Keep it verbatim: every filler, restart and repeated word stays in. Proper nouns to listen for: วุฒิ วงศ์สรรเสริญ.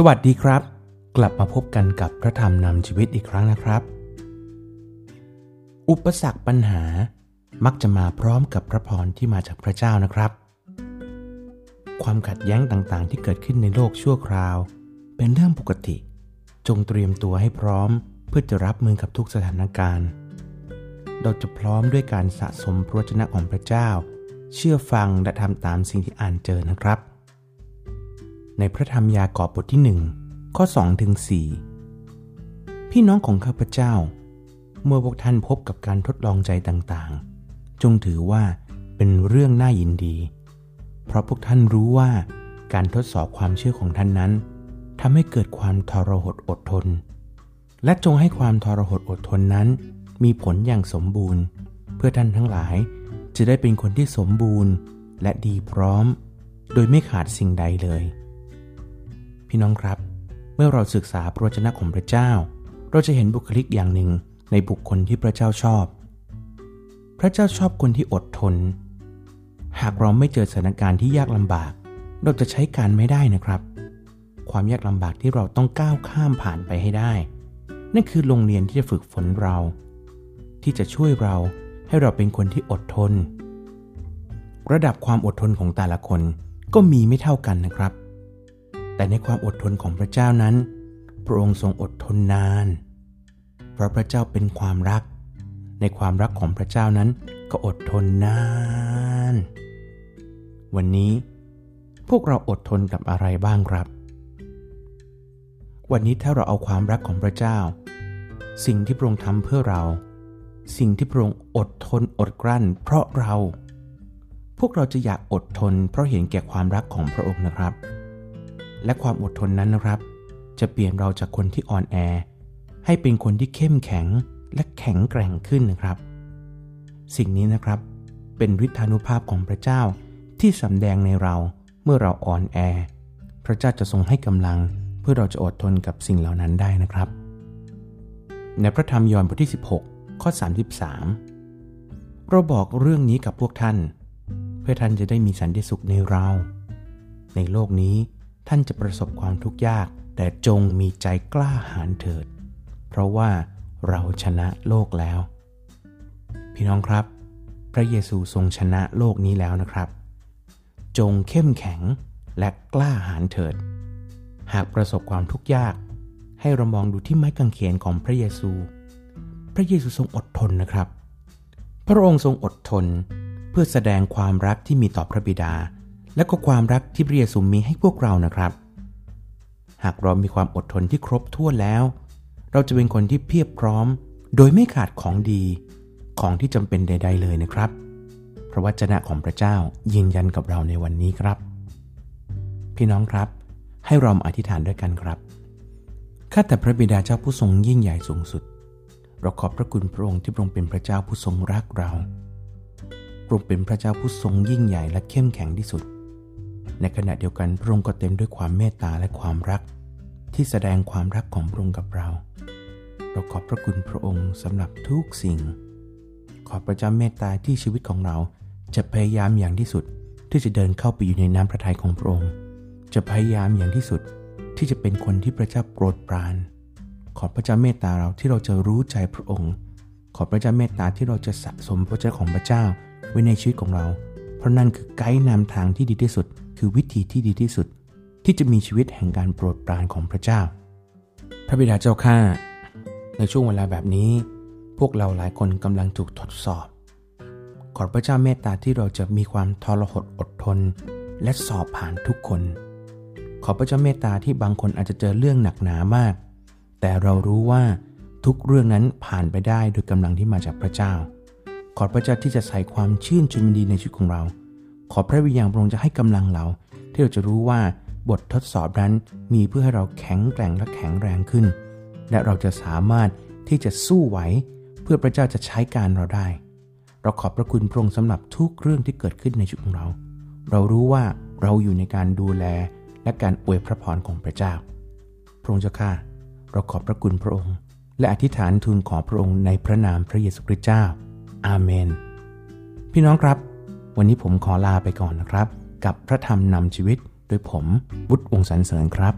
สวัสดีครับกลับมาพบกันกับพระธรรมนำชีวิตอีกครั้งนะครับอุปสรรคปัญหามักจะมาพร้อมกับพระพรที่มาจากพระเจ้านะครับความขัดแย้งต่างๆที่เกิดขึ้นในโลกชั่วคราวเป็นเรื่องปกติจงเตรียมตัวให้พร้อมเพื่อจะรับมือกับทุกสถานการณ์เราจะพร้อมด้วยการสะสมพระวจนะของพระเจ้าเชื่อฟังและทำตามสิ่งที่อ่านเจอนะครับในพระธรรมยากอบบทที่หนึ่งข้อสองถึงสี่พี่น้องของข้าพเจ้าเมื่อพวกท่านพบกับการทดลองใจต่างๆจงถือว่าเป็นเรื่องน่ายินดีเพราะพวกท่านรู้ว่าการทดสอบความเชื่อของท่านนั้นทำให้เกิดความทรหดอดทนและจงให้ความทรหดอดทนนั้นมีผลอย่างสมบูรณ์เพื่อท่านทั้งหลายจะได้เป็นคนที่สมบูรณ์และดีพร้อมโดยไม่ขาดสิ่งใดเลยพี่น้องครับเมื่อเราศึกษาพระวจนะของพระเจ้าเราจะเห็นบุคลิกอย่างหนึ่งในบุคคลที่พระเจ้าชอบพระเจ้าชอบคนที่อดทนหากเราไม่เจอสถานการณ์ที่ยากลำบากเราจะใช้การไม่ได้นะครับความยากลำบากที่เราต้องก้าวข้ามผ่านไปให้ได้นั่นคือโรงเรียนที่จะฝึกฝนเราที่จะช่วยเราให้เราเป็นคนที่อดทนระดับความอดทนของแต่ละคนก็มีไม่เท่ากันนะครับแต่ในความอดทนของพระเจ้านั้นพระองค์ทรงอดทนนานเพราะพระเจ้าเป็นความรักในความรักของพระเจ้านั้นก็อดทนนานวันนี้พวกเราอดทนกับอะไรบ้างครับวันนี้ถ้าเราเอาความรักของพระเจ้าสิ่งที่พระองค์ทำเพื่อเราสิ่งที่พระองค์อดทนอดกลั้นเพราะเราพวกเราจะอยากอดทนเพราะเห็นแก่ความรักของพระองค์นะครับและความอดทนนั้นนะครับจะเปลี่ยนเราจากคนที่อ่อนแอให้เป็นคนที่เข้มแข็งและแข็งแกร่งขึ้นนะครับสิ่งนี้นะครับเป็นฤทธานุภาพของพระเจ้าที่สำแดงในเราเมื่อเราอ่อนแอพระเจ้าจะทรงให้กำลังเพื่อเราจะอดทนกับสิ่งเหล่านั้นได้นะครับในพระธรรมยอห์นบทที่สิบหกข้อสามสิบสามเราบอกเรื่องนี้กับพวกท่านเพื่อท่านจะได้มีสันติสุขในเราในโลกนี้ท่านจะประสบความทุกข์ยากแต่จงมีใจกล้าหาญเถิดเพราะว่าเราชนะโลกแล้วพี่น้องครับพระเยซูทรงชนะโลกนี้แล้วนะครับจงเข้มแข็งและกล้าหาญเถิดหากประสบความทุกข์ยากให้เรามองดูที่ไม้กางเขนของพระเยซูพระเยซูทรงอดทนนะครับพระองค์ทรงอดทนเพื่อแสดงความรักที่มีต่อพระบิดาและก็ความรักที่พระเยซูมีให้พวกเรานะครับหากเรามีความอดทนที่ครบถ้วนแล้วเราจะเป็นคนที่เพียบพร้อมโดยไม่ขาดของดีของที่จำเป็นใดๆเลยนะครับพระวจนะของพระเจ้ายืนยันกับเราในวันนี้ครับพี่น้องครับให้เราอธิษฐานด้วยกันครับข้าแต่พระบิดาเจ้าผู้ทรงยิ่งใหญ่สูงสุดเราขอบพระคุณพระองค์ที่พระองค์เป็นพระเจ้าผู้ทรงรักเราพระองค์เป็นพระเจ้าผู้ทรงยิ่งใหญ่และเข้มแข็งที่สุดในขณะเดียวกันพระองค์ก็เต็มด้วยความเมตตาและความรักที่แสดงความรักของพระองค์กับเราเราขอบพระคุณพระองค์สำหรับทุกสิ่งขอพระเจ้าเมตตาที่ชีวิตของเราจะพยายามอย่างที่สุดที่จะเดินเข้าไปอยู่ในน้ำพระทัยของพระองค์จะพยายามอย่างที่สุดที่จะเป็นคนที่พระเจ้าโปรดปรานขอพระเจ้าเมตตาเราที่เราจะรู้ใจพระองค์ขอพระเจ้าเมตตาที่เราจะสะสมพระวจนะของพระเจ้าไว้ในชีวิตของเราเพราะนั่นคือไกด์นำทางที่ดีที่สุดคือวิธีที่ดีที่สุดที่จะมีชีวิตแห่งการโปรดปรานของพระเจ้าพระบิดาเจ้าข้าในช่วงเวลาแบบนี้พวกเราหลายคนกำลังถูกทดสอบขอพระเจ้าเมตตาที่เราจะมีความทรหดอดทนและสอบผ่านทุกคนขอพระเจ้าเมตตาที่บางคนอาจจะเจอเรื่องหนักหนามากแต่เรารู้ว่าทุกเรื่องนั้นผ่านไปได้โดยกำลังที่มาจากพระเจ้าขอพระเจ้าที่จะใส่ความชื่นชมยินดีในชีวิตของเราขอพระวิญญาณพระองค์จะให้กำลังเราที่เราจะรู้ว่าบททดสอบนั้นมีเพื่อให้เราแข็งแกร่งและแข็งแรงขึ้นและเราจะสามารถที่จะสู้ไหวเพื่อพระเจ้าจะใช้การเราได้เราขอบพระคุณพระองค์สำหรับทุกเรื่องที่เกิดขึ้นในชีวิตของเราเรารู้ว่าเราอยู่ในการดูแลและการอวยพระพรของพระเจ้าพระองค์เจ้าข้าเราขอบพระคุณพระองค์และอธิษฐานทูลขอพระองค์ในพระนามพระเยซูคริสต์เจ้าอาเมนพี่น้องครับวันนี้ผมขอลาไปก่อนนะครับกับพระธรรมนำชีวิตโดยผมวุฒิ วงศ์สรรเสริญครับ